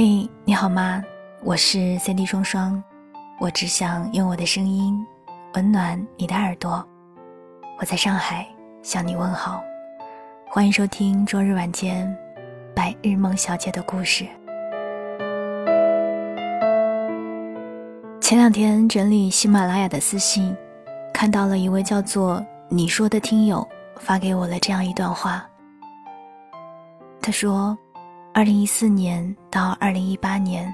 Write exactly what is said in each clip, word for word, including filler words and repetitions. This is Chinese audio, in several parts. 嘿，你好吗？我是三 D 双双，我只想用我的声音温暖你的耳朵。我在上海向你问好，欢迎收听周日晚间白日梦小姐的故事。前两天整理喜马拉雅的私信，看到了一位叫做你说的听友发给我了这样一段话。他说二零一四年到二零一八年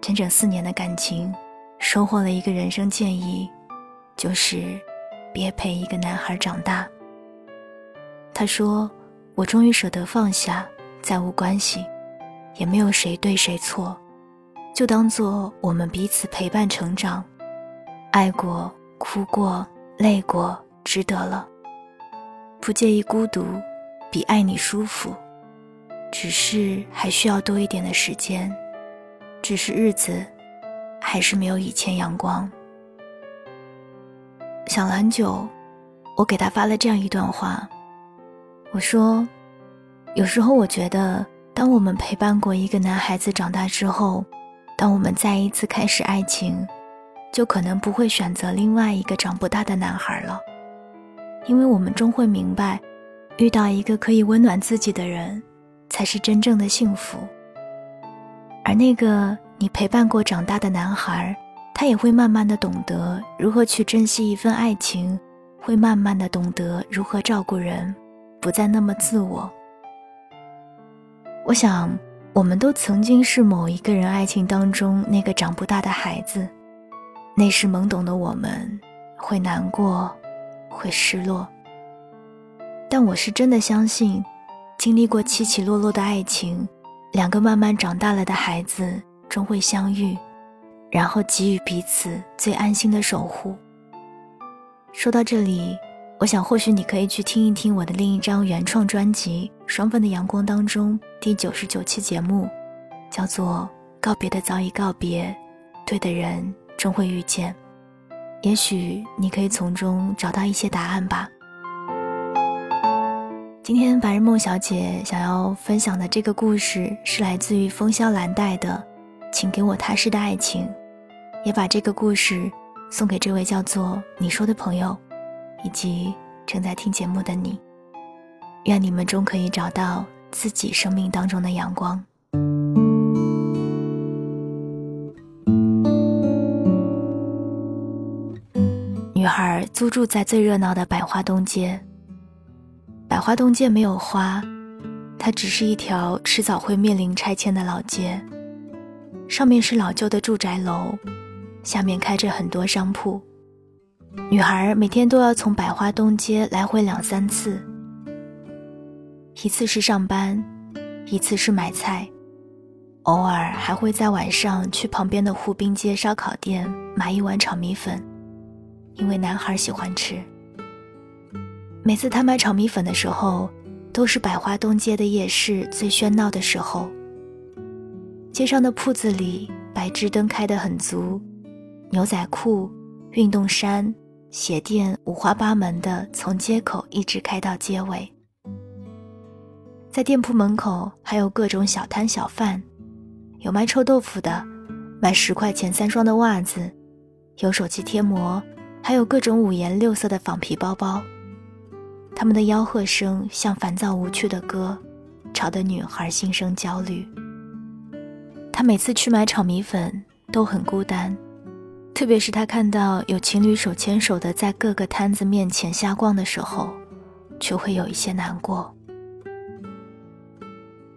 整整四年的感情，收获了一个人生建议，就是别陪一个男孩长大。他说我终于舍得放下，再无关系，也没有谁对谁错，就当做我们彼此陪伴成长，爱过哭过累过值得了，不介意孤独，比爱你舒服，只是还需要多一点的时间，只是日子还是没有以前阳光。想了很久，我给他发了这样一段话。我说有时候我觉得，当我们陪伴过一个男孩子长大之后，当我们再一次开始爱情，就可能不会选择另外一个长不大的男孩了，因为我们终会明白，遇到一个可以温暖自己的人才是真正的幸福。而那个你陪伴过长大的男孩，他也会慢慢地懂得如何去珍惜一份爱情，会慢慢地懂得如何照顾人，不再那么自我。我想我们都曾经是某一个人爱情当中那个长不大的孩子，那时懵懂的我们会难过，会失落。但我是真的相信，经历过起起落落的爱情，两个慢慢长大了的孩子终会相遇，然后给予彼此最安心的守护。说到这里，我想或许你可以去听一听我的另一张原创专辑《双份的阳光》当中第九十九期节目，叫做告别的早已告别，对的人终会遇见，也许你可以从中找到一些答案吧。今天白日梦小姐想要分享的这个故事是来自于风萧兰黛的请给我踏实的爱情，也把这个故事送给这位叫做你说的朋友，以及正在听节目的你。愿你们终可以找到自己生命当中的阳光。女孩租住在最热闹的百花东街，百花东街没有花，它只是一条迟早会面临拆迁的老街。上面是老旧的住宅楼，下面开着很多商铺。女孩每天都要从百花东街来回两三次，一次是上班，一次是买菜，偶尔还会在晚上去旁边的湖滨街烧烤店买一碗炒米粉，因为男孩喜欢吃。每次他买炒米粉的时候，都是百花东街的夜市最喧闹的时候。街上的铺子里，白炽灯开得很足，牛仔裤、运动衫、鞋店五花八门的从街口一直开到街尾。在店铺门口还有各种小摊小贩，有卖臭豆腐的，卖十块钱三双的袜子，有手机贴膜，还有各种五颜六色的仿皮包包。他们的吆喝声像烦躁无趣的歌，吵得女孩心生焦虑。她每次去买炒米粉都很孤单，特别是她看到有情侣手牵手的在各个摊子面前瞎逛的时候，就会有一些难过。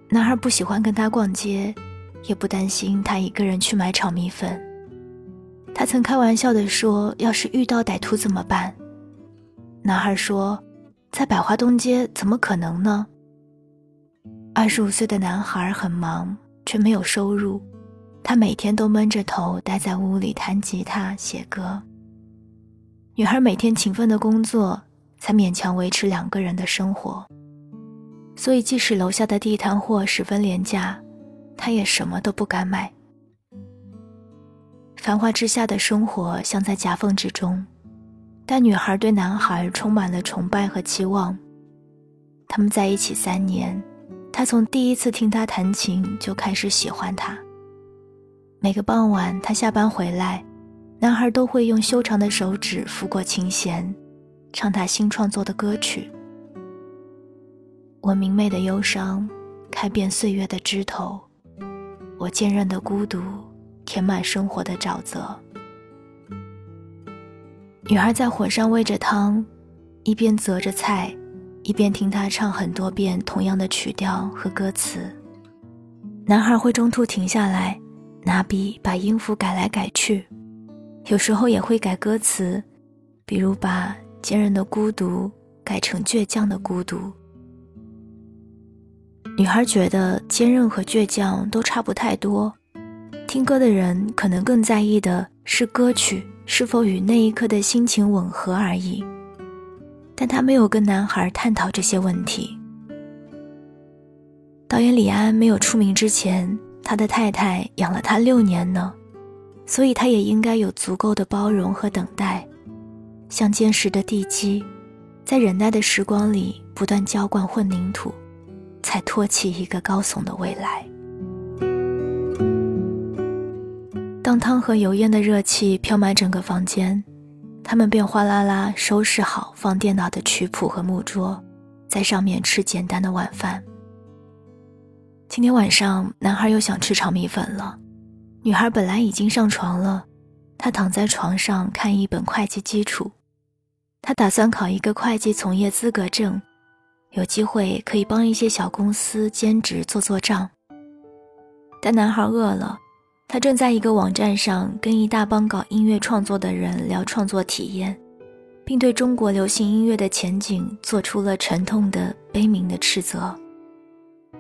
男孩不喜欢跟她逛街，也不担心她一个人去买炒米粉。他曾开玩笑地说，要是遇到歹徒怎么办？男孩说，在百花东街怎么可能呢？二十五岁的男孩很忙，却没有收入，他每天都闷着头待在屋里弹吉他写歌。女孩每天勤奋的工作，才勉强维持两个人的生活。所以即使楼下的地摊货十分廉价，她也什么都不敢买。繁华之下的生活像在夹缝之中，但女孩对男孩充满了崇拜和期望。他们在一起三年，他从第一次听他弹琴就开始喜欢他，每个傍晚他下班回来，男孩都会用修长的手指拂过琴弦，唱他新创作的歌曲。我明媚的忧伤开遍岁月的枝头，我坚韧的孤独填满生活的沼泽。女孩在火上煨着汤，一边择着菜，一边听她唱很多遍同样的曲调和歌词。男孩会中途停下来，拿笔把音符改来改去，有时候也会改歌词，比如把坚韧的孤独改成倔强的孤独。女孩觉得坚韧和倔强都差不太多，听歌的人可能更在意的是歌曲是否与那一刻的心情吻合而已，但她没有跟男孩探讨这些问题。导演李安没有出名之前，他的太太养了他六年呢，所以他也应该有足够的包容和等待，像坚实的地基，在忍耐的时光里不断浇灌混凝土，才托起一个高耸的未来。当汤和油烟的热气飘满整个房间，他们便哗啦啦收拾好放电脑的曲谱和木桌，在上面吃简单的晚饭。今天晚上男孩又想吃炒米粉了，女孩本来已经上床了，她躺在床上看一本会计基础，她打算考一个会计从业资格证，有机会可以帮一些小公司兼职做做账。但男孩饿了，他正在一个网站上跟一大帮搞音乐创作的人聊创作体验，并对中国流行音乐的前景做出了沉痛的悲鸣的斥责。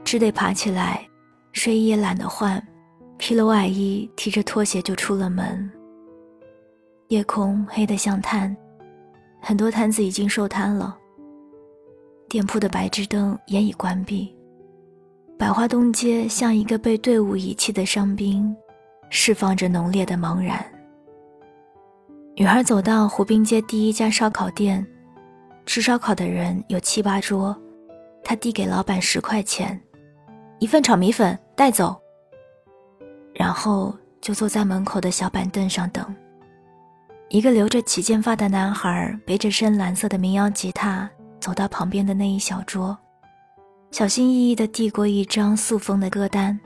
只得爬起来，睡衣也懒得换，披了外衣提着拖鞋就出了门。夜空黑得像炭，很多摊子已经收摊了，店铺的白炽灯也已关闭，百花东街像一个被队伍遗弃的伤兵，释放着浓烈的茫然。女孩走到湖滨街第一家烧烤店，吃烧烤的人有七八桌，她递给老板十块钱，一份炒米粉带走，然后就坐在门口的小板凳上等。一个留着齐肩发的男孩背着深蓝色的民谣吉他走到旁边的那一小桌，小心翼翼地递过一张塑封的歌单，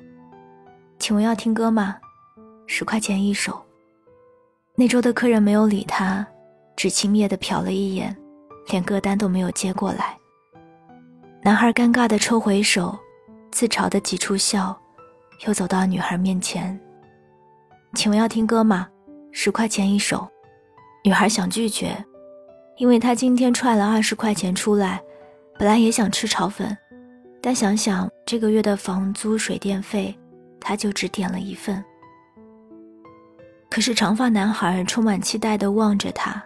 请问要听歌吗？十块钱一首。那桌的客人没有理他，只轻蔑地瞟了一眼，连歌单都没有接过来。男孩尴尬地抽回手，自嘲地挤出笑，又走到女孩面前，请问要听歌吗？十块钱一首。女孩想拒绝，因为他今天踹了二十块钱出来，本来也想吃炒粉，但想想这个月的房租水电费，他就只点了一份。可是长发男孩充满期待地望着他，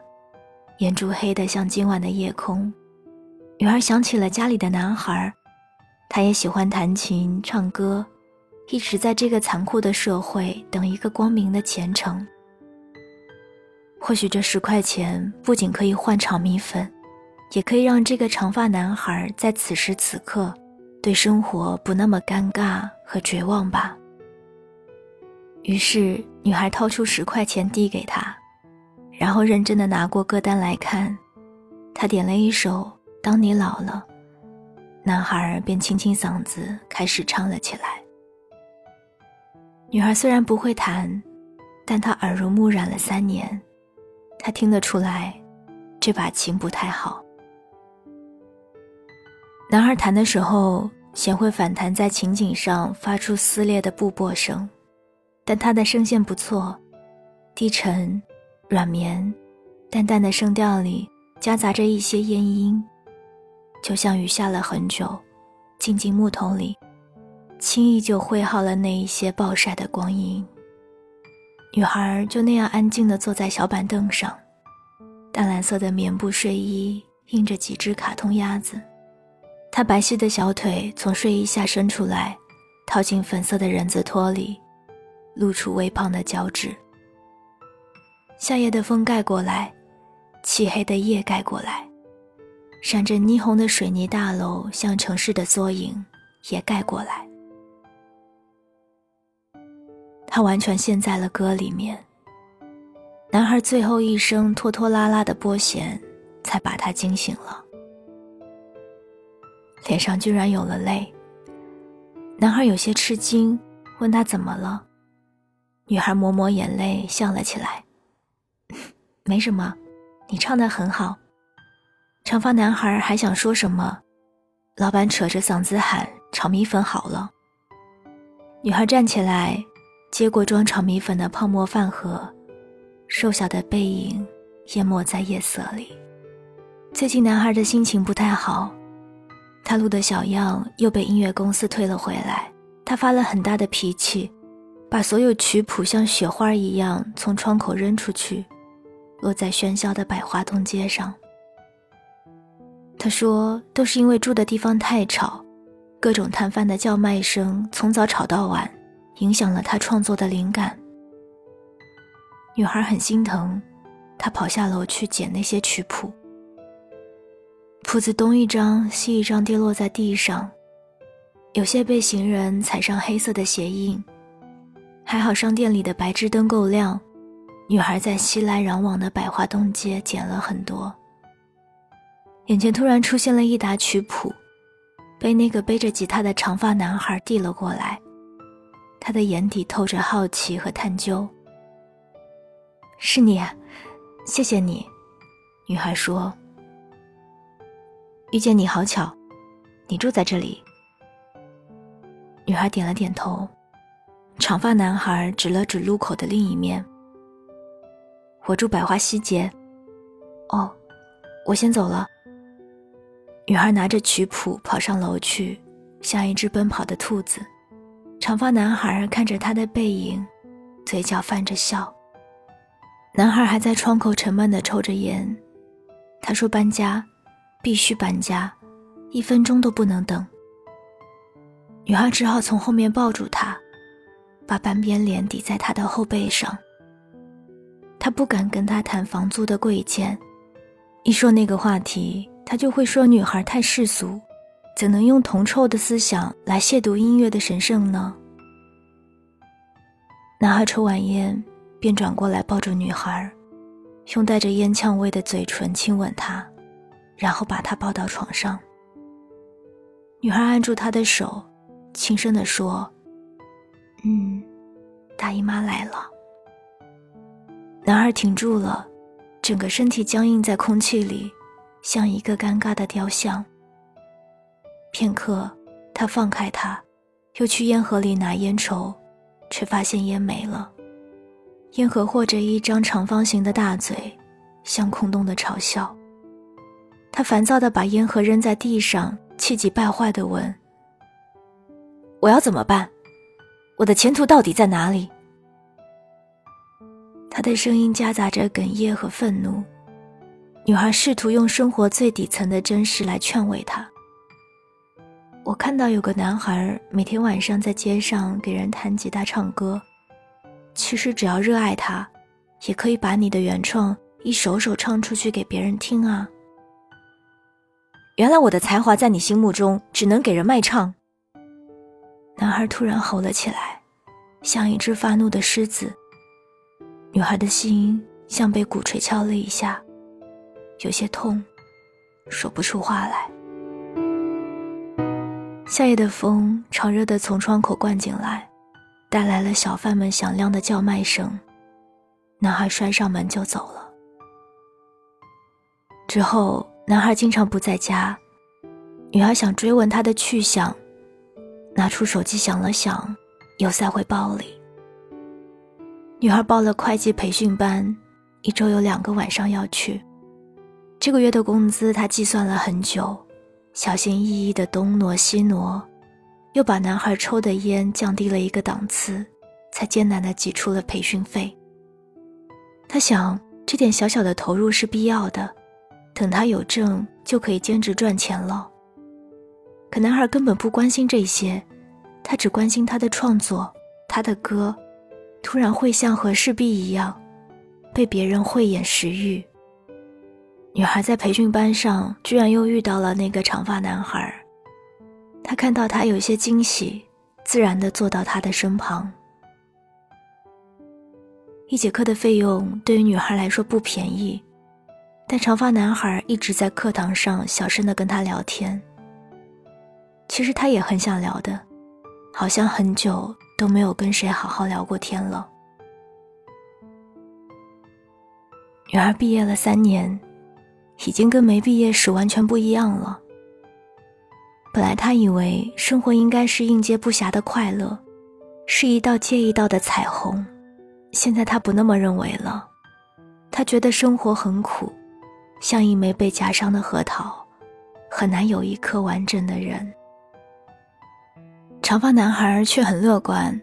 眼珠黑得像今晚的夜空。女孩想起了家里的男孩，他也喜欢弹琴唱歌，一直在这个残酷的社会等一个光明的前程。或许这十块钱不仅可以换炒米粉，也可以让这个长发男孩在此时此刻对生活不那么尴尬和绝望吧。于是女孩掏出十块钱递给他，然后认真地拿过歌单来看，她点了一首《当你老了》，男孩便清清嗓子开始唱了起来。女孩虽然不会弹，但她耳濡目染了三年，他听得出来，这把琴不太好。男孩弹的时候，弦会反弹在琴颈上，发出撕裂的布帛声，但他的声线不错，低沉、软绵，淡淡的声调里夹杂着一些烟音，就像雨下了很久，浸进木头里，轻易就挥耗了那一些暴晒的光阴。女孩就那样安静地坐在小板凳上，淡蓝色的棉布睡衣印着几只卡通鸭子，她白皙的小腿从睡衣下伸出来，套进粉色的人字拖里，露出微胖的脚趾。夏夜的风盖过来，漆黑的夜盖过来，闪着霓虹的水泥大楼像城市的缩影也盖过来。他完全陷在了歌里面。男孩最后一声拖拖拉拉的拨弦才把他惊醒了，脸上居然有了泪。男孩有些吃惊，问他怎么了。女孩抹抹眼泪笑了起来，没什么，你唱得很好。长发男孩还想说什么，老板扯着嗓子喊炒米粉好了。女孩站起来接过装炒米粉的泡沫饭盒，瘦小的背影淹没在夜色里。最近男孩的心情不太好，他录的小样又被音乐公司退了回来，他发了很大的脾气，把所有曲谱像雪花一样从窗口扔出去，落在喧嚣的百花东街上。他说都是因为住的地方太吵，各种摊贩的叫卖声从早吵到晚，影响了他创作的灵感。女孩很心疼，她跑下楼去捡那些曲谱，谱子东一张西一张跌落在地上，有些被行人踩上黑色的鞋印。还好商店里的白炽灯够亮，女孩在熙来攘往的百花东街捡了很多。眼前突然出现了一沓曲谱，被那个背着吉他的长发男孩递了过来，他的眼底透着好奇和探究。是你啊，谢谢你，女孩说。遇见你好巧，你住在这里。女孩点了点头，长发男孩指了指路口的另一面。我住百花西街。哦，我先走了。女孩拿着曲谱跑上楼去，像一只奔跑的兔子。长发男孩看着她的背影，嘴角泛着笑。男孩还在窗口沉闷地抽着烟，他说搬家，必须搬家，一分钟都不能等。女孩只好从后面抱住他，把半边脸抵在他的后背上。他不敢跟他谈房租的贵贱，一说那个话题，他就会说女孩太世俗，怎能用铜臭的思想来亵渎音乐的神圣呢？男孩抽完烟便转过来抱住女孩，用带着烟呛味的嘴唇亲吻她，然后把她抱到床上。女孩按住他的手，轻声地说：“嗯，大姨妈来了。”男孩停住了，整个身体僵硬在空气里，像一个尴尬的雕像。片刻，他放开她，又去烟盒里拿烟抽，却发现烟没了。烟盒和着一张长方形的大嘴，像空洞的嘲笑。他烦躁地把烟盒扔在地上，气急败坏地问：“我要怎么办？我的前途到底在哪里？”他的声音夹杂着哽咽和愤怒。女孩试图用生活最底层的真实来劝慰他。我看到有个男孩每天晚上在街上给人弹吉他唱歌，其实只要热爱它，也可以把你的原创一首首唱出去给别人听啊。原来我的才华在你心目中只能给人卖唱。男孩突然吼了起来，像一只发怒的狮子。女孩的心像被鼓槌敲了一下，有些痛，说不出话来。夏夜的风潮热地从窗口灌进来，带来了小贩们响亮的叫卖声。男孩摔上门就走了。之后男孩经常不在家，女孩想追问他的去向，拿出手机想了想，又塞回包里。女孩报了会计培训班，一周有两个晚上要去。这个月的工资她计算了很久，小心翼翼地东挪西挪，又把男孩抽的烟降低了一个档次，才艰难地挤出了培训费。他想，这点小小的投入是必要的，等他有证就可以兼职赚钱了。可男孩根本不关心这些，他只关心他的创作，他的歌，突然会像和氏璧一样，被别人慧眼识玉。女孩在培训班上居然又遇到了那个长发男孩，他看到她有些惊喜，自然地坐到她的身旁。一节课的费用对于女孩来说不便宜，但长发男孩一直在课堂上小声地跟她聊天。其实她也很想聊的，好像很久都没有跟谁好好聊过天了。女孩毕业了三年，已经跟没毕业时完全不一样了。本来她以为生活应该是应接不暇的快乐，是一道接一道的彩虹，现在她不那么认为了。她觉得生活很苦，像一枚被夹伤的核桃，很难有一颗完整的人。长发男孩却很乐观，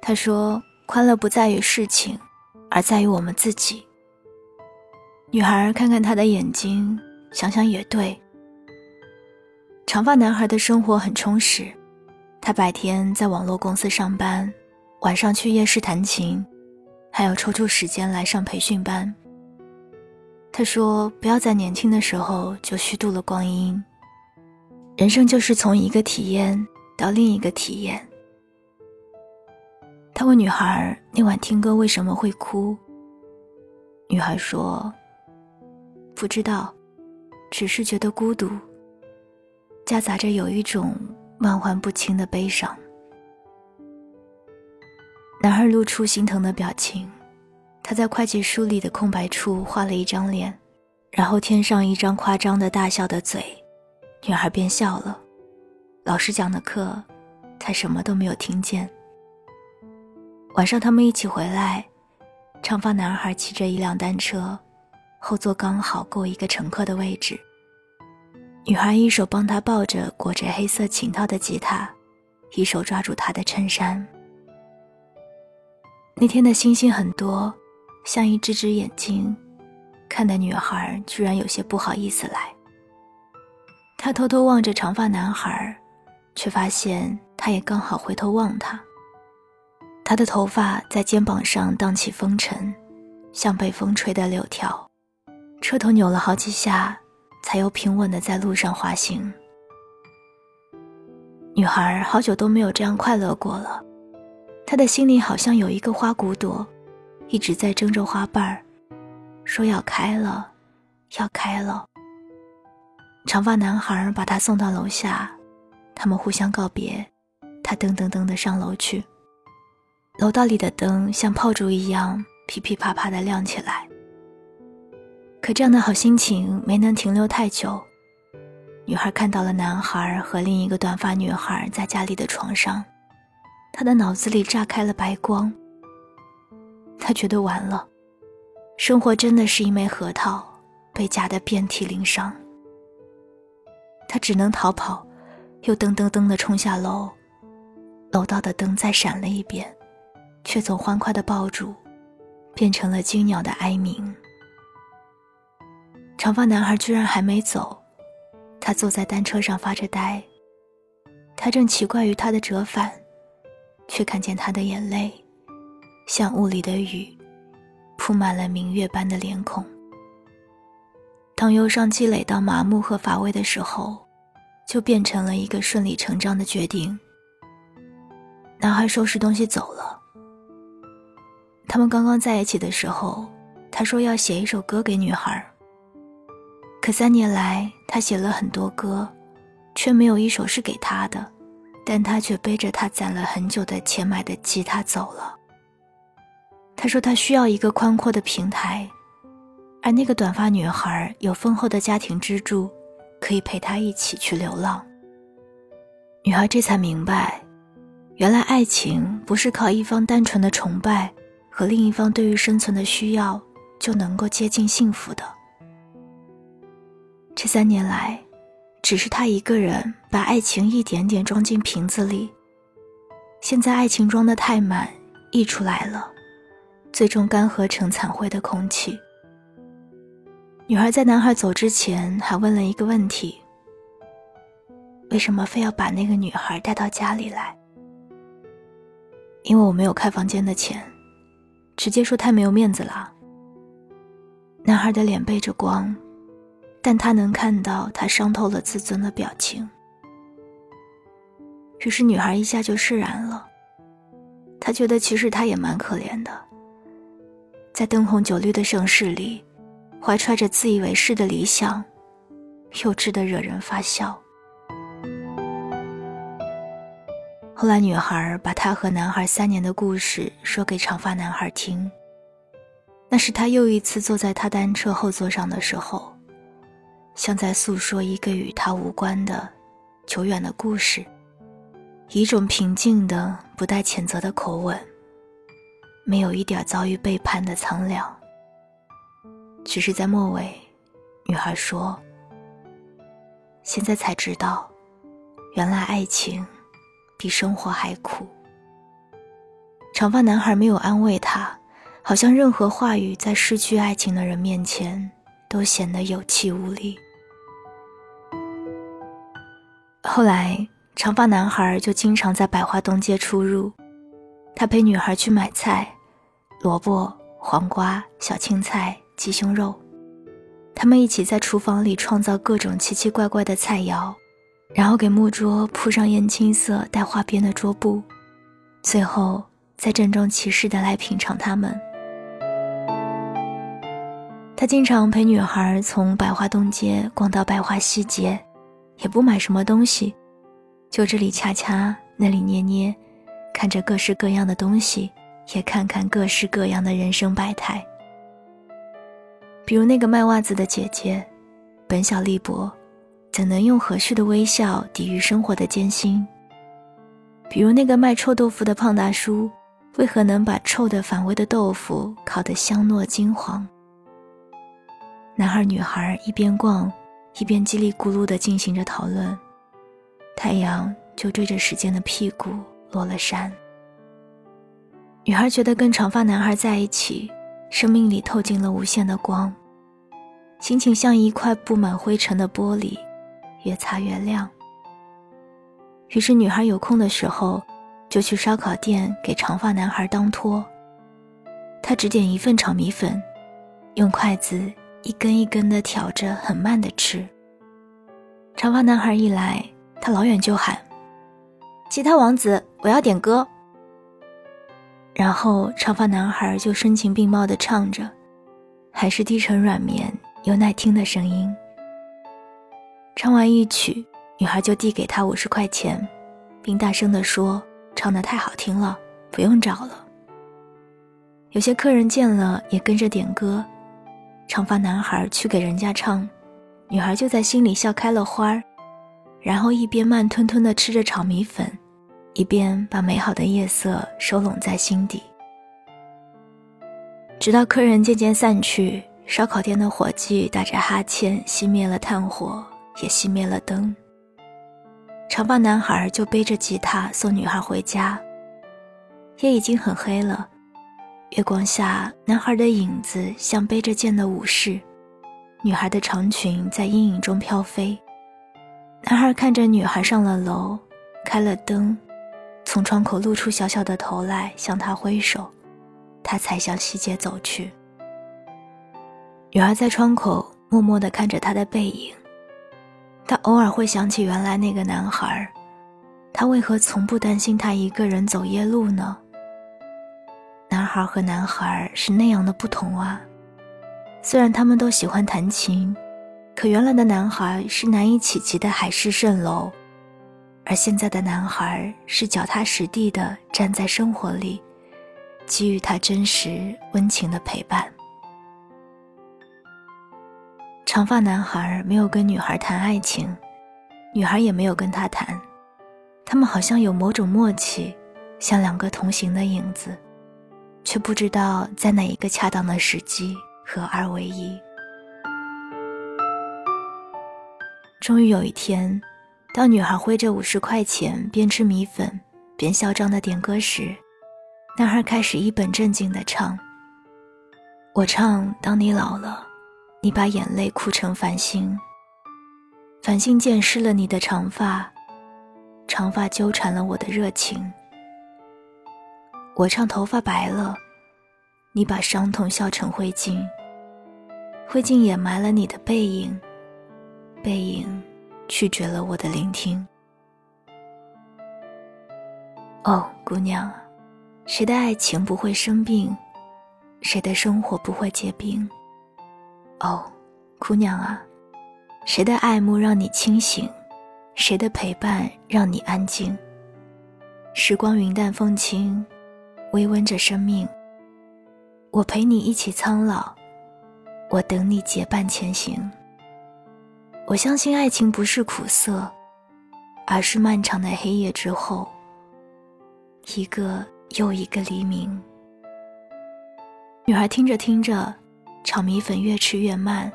他说快乐不在于事情，而在于我们自己。女孩看看他的眼睛，想想也对。长发男孩的生活很充实，他白天在网络公司上班，晚上去夜市弹琴，还有抽出时间来上培训班。他说不要在年轻的时候就虚度了光阴，人生就是从一个体验到另一个体验。他问女孩那晚听歌为什么会哭，女孩说不知道，只是觉得孤独，夹杂着有一种漫环不清的悲伤。男孩露出心疼的表情，他在会计书里的空白处画了一张脸，然后添上一张夸张的大笑的嘴，女孩便笑了。老师讲的课，他什么都没有听见。晚上他们一起回来，长发男孩骑着一辆单车，后座刚好够一个乘客的位置。女孩一手帮他抱着裹着黑色琴套的吉他，一手抓住他的衬衫。那天的星星很多，像一只只眼睛，看得女孩居然有些不好意思来。她偷偷望着长发男孩，却发现他也刚好回头望她。她的头发在肩膀上荡起风尘，像被风吹的柳条，车头扭了好几下，才又平稳地在路上滑行。女孩好久都没有这样快乐过了，她的心里好像有一个花骨朵，一直在争着花瓣，说要开了，要开了。长发男孩把她送到楼下，他们互相告别，她噔噔噔地上楼去。楼道里的灯像炮竹一样噼噼啪啪地亮起来。可这样的好心情没能停留太久，女孩看到了男孩和另一个短发女孩在家里的床上，她的脑子里炸开了白光。他觉得完了，生活真的是一枚核桃，被夹得遍体鳞伤。他只能逃跑，又噔噔噔地冲下楼，楼道的灯再闪了一遍，却从欢快的爆竹变成了惊鸟的哀鸣。长发男孩居然还没走，他坐在单车上发着呆，他正奇怪于他的折返，却看见他的眼泪像雾里的雨，铺满了明月般的脸孔。当忧伤积累到麻木和乏味的时候，就变成了一个顺理成章的决定。男孩收拾东西走了。他们刚刚在一起的时候，他说要写一首歌给女孩，可三年来他写了很多歌，却没有一首是给她的，但他却背着她攒了很久的钱买的吉他走了。他说他需要一个宽阔的平台，而那个短发女孩有丰厚的家庭支柱，可以陪他一起去流浪。女孩这才明白，原来爱情不是靠一方单纯的崇拜和另一方对于生存的需要就能够接近幸福的。这三年来，只是他一个人把爱情一点点装进瓶子里，现在爱情装得太满，溢出来了，最终干涸成残灰的空气。女孩在男孩走之前还问了一个问题，为什么非要把那个女孩带到家里来？因为我没有开房间的钱，直接说太没有面子了。男孩的脸背着光，但他能看到他伤透了自尊的表情。于是女孩一下就释然了，她觉得其实她也蛮可怜的，在灯红酒绿的城市里，怀揣着自以为是的理想，幼稚的惹人发笑。后来女孩把她和男孩三年的故事说给长发男孩听，那是她又一次坐在他单车后座上的时候，像在诉说一个与他无关的久远的故事，以一种平静的不带谴责的口吻，没有一点遭遇背叛的苍凉。只是在末尾，女孩说，现在才知道，原来爱情比生活还苦。长发男孩没有安慰她，好像任何话语在失去爱情的人面前都显得有气无力。后来，长发男孩就经常在百花东街出入，他陪女孩去买菜，萝卜、黄瓜、小青菜、鸡胸肉，他们一起在厨房里创造各种奇奇怪怪的菜肴，然后给木桌铺上烟青色带花边的桌布，最后再郑重其事地来品尝它们。他经常陪女孩从百花东街逛到百花西街，也不买什么东西，就这里掐掐，那里捏捏，看着各式各样的东西，也看看各式各样的人生百态。比如那个卖袜子的姐姐，本小利薄，怎能用和煦的微笑抵御生活的艰辛？比如那个卖臭豆腐的胖大叔，为何能把臭的反胃的豆腐烤得香糯金黄？男孩女孩一边逛一边叽里咕噜地进行着讨论，太阳就追着时间的屁股落了山。女孩觉得跟长发男孩在一起，生命里透进了无限的光，心情像一块布满灰尘的玻璃，越擦越亮。于是女孩有空的时候就去烧烤店给长发男孩当托，她只点一份炒米粉，用筷子一根一根地挑着，很慢地吃。长发男孩一来，他老远就喊，吉他王子，我要点歌。然后长发男孩就声情并茂地唱着，还是低沉软绵又耐听的声音。唱完一曲，女孩就递给他五十块钱，并大声地说，唱得太好听了，不用找了。有些客人见了也跟着点歌，长发男孩去给人家唱，女孩就在心里笑开了花，然后一边慢吞吞地吃着炒米粉，一边把美好的夜色收拢在心底。直到客人渐渐散去，烧烤店的伙计打着哈欠熄灭了炭火，也熄灭了灯。长发男孩就背着吉他送女孩回家。夜已经很黑了，月光下，男孩的影子像背着剑的武士，女孩的长裙在阴影中飘飞。男孩看着女孩上了楼，开了灯，从窗口露出小小的头来向她挥手，她才向西街走去。女孩在窗口默默地看着他的背影，她偶尔会想起原来那个男孩，他为何从不担心她一个人走夜路呢？男孩和男孩是那样的不同啊，虽然他们都喜欢弹琴，可原来的男孩是难以企及的海市蜃楼，而现在的男孩是脚踏实地地站在生活里，给予他真实温情的陪伴。长发男孩没有跟女孩谈爱情，女孩也没有跟他谈，他们好像有某种默契，像两个同行的影子，却不知道在哪一个恰当的时机合二为一。终于有一天，当女孩挥着五十块钱边吃米粉边嚣张地点歌时，男孩开始一本正经地唱，我唱当你老了，你把眼泪哭成繁星，繁星溅湿了你的长发，长发纠缠了我的热情，我唱头发白了，你把伤痛笑成灰烬，灰烬掩埋了你的背影，背影拒绝了我的聆听。哦，姑娘啊，谁的爱情不会生病？谁的生活不会结冰？哦，姑娘啊，谁的爱慕让你清醒，谁的陪伴让你安静？时光云淡风轻，微温着生命。我陪你一起苍老，我等你结伴前行。我相信爱情不是苦涩，而是漫长的黑夜之后，一个又一个黎明。女孩听着听着，炒米粉越吃越慢，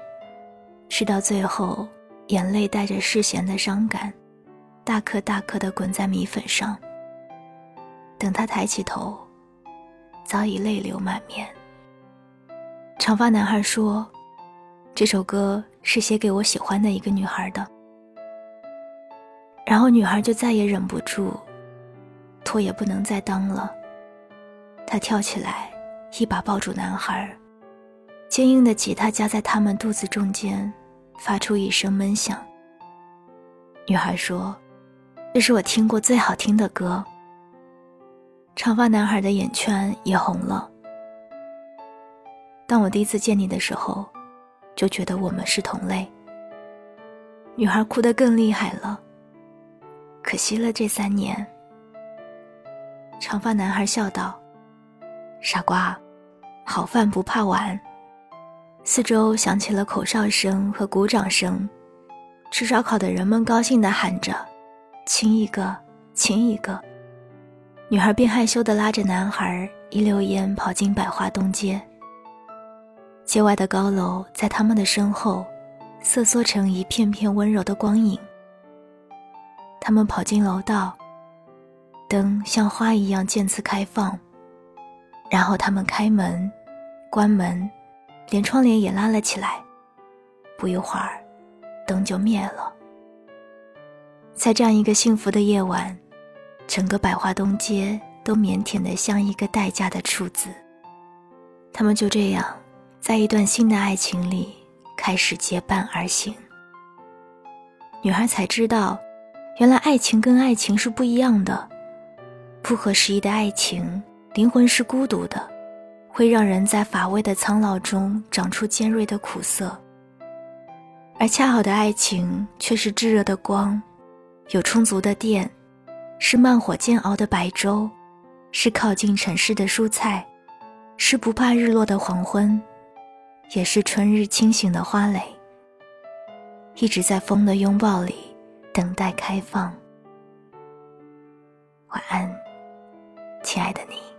吃到最后，眼泪带着嗜咸的伤感，大颗大颗地滚在米粉上。等她抬起头，早已泪流满面。长发男孩说，这首歌是写给我喜欢的一个女孩的。然后女孩就再也忍不住，拖也不能再当了。她跳起来，一把抱住男孩，坚硬的吉他夹在他们肚子中间，发出一声闷响。女孩说，这是我听过最好听的歌。长发男孩的眼圈也红了。当我第一次见你的时候，就觉得我们是同类。女孩哭得更厉害了，可惜了这三年。长发男孩笑道，傻瓜，好饭不怕晚。四周响起了口哨声和鼓掌声，吃烧烤的人们高兴地喊着，亲一个，亲一个。女孩便害羞地拉着男孩一溜烟跑进百花东街。街外的高楼在他们的身后瑟缩成一片片温柔的光影。他们跑进楼道，灯像花一样渐次开放，然后他们开门关门，连窗帘也拉了起来。不一会儿灯就灭了。在这样一个幸福的夜晚，整个百花东街都腼腆得像一个待嫁的处子。他们就这样在一段新的爱情里开始结伴而行。女孩才知道，原来爱情跟爱情是不一样的。不合时宜的爱情，灵魂是孤独的，会让人在乏味的苍老中长出尖锐的苦涩。而恰好的爱情却是炙热的光，有充足的电，是慢火煎熬的白粥，是靠近城市的蔬菜，是不怕日落的黄昏，也是春日清醒的花蕾，一直在风的拥抱里等待开放。晚安，亲爱的你。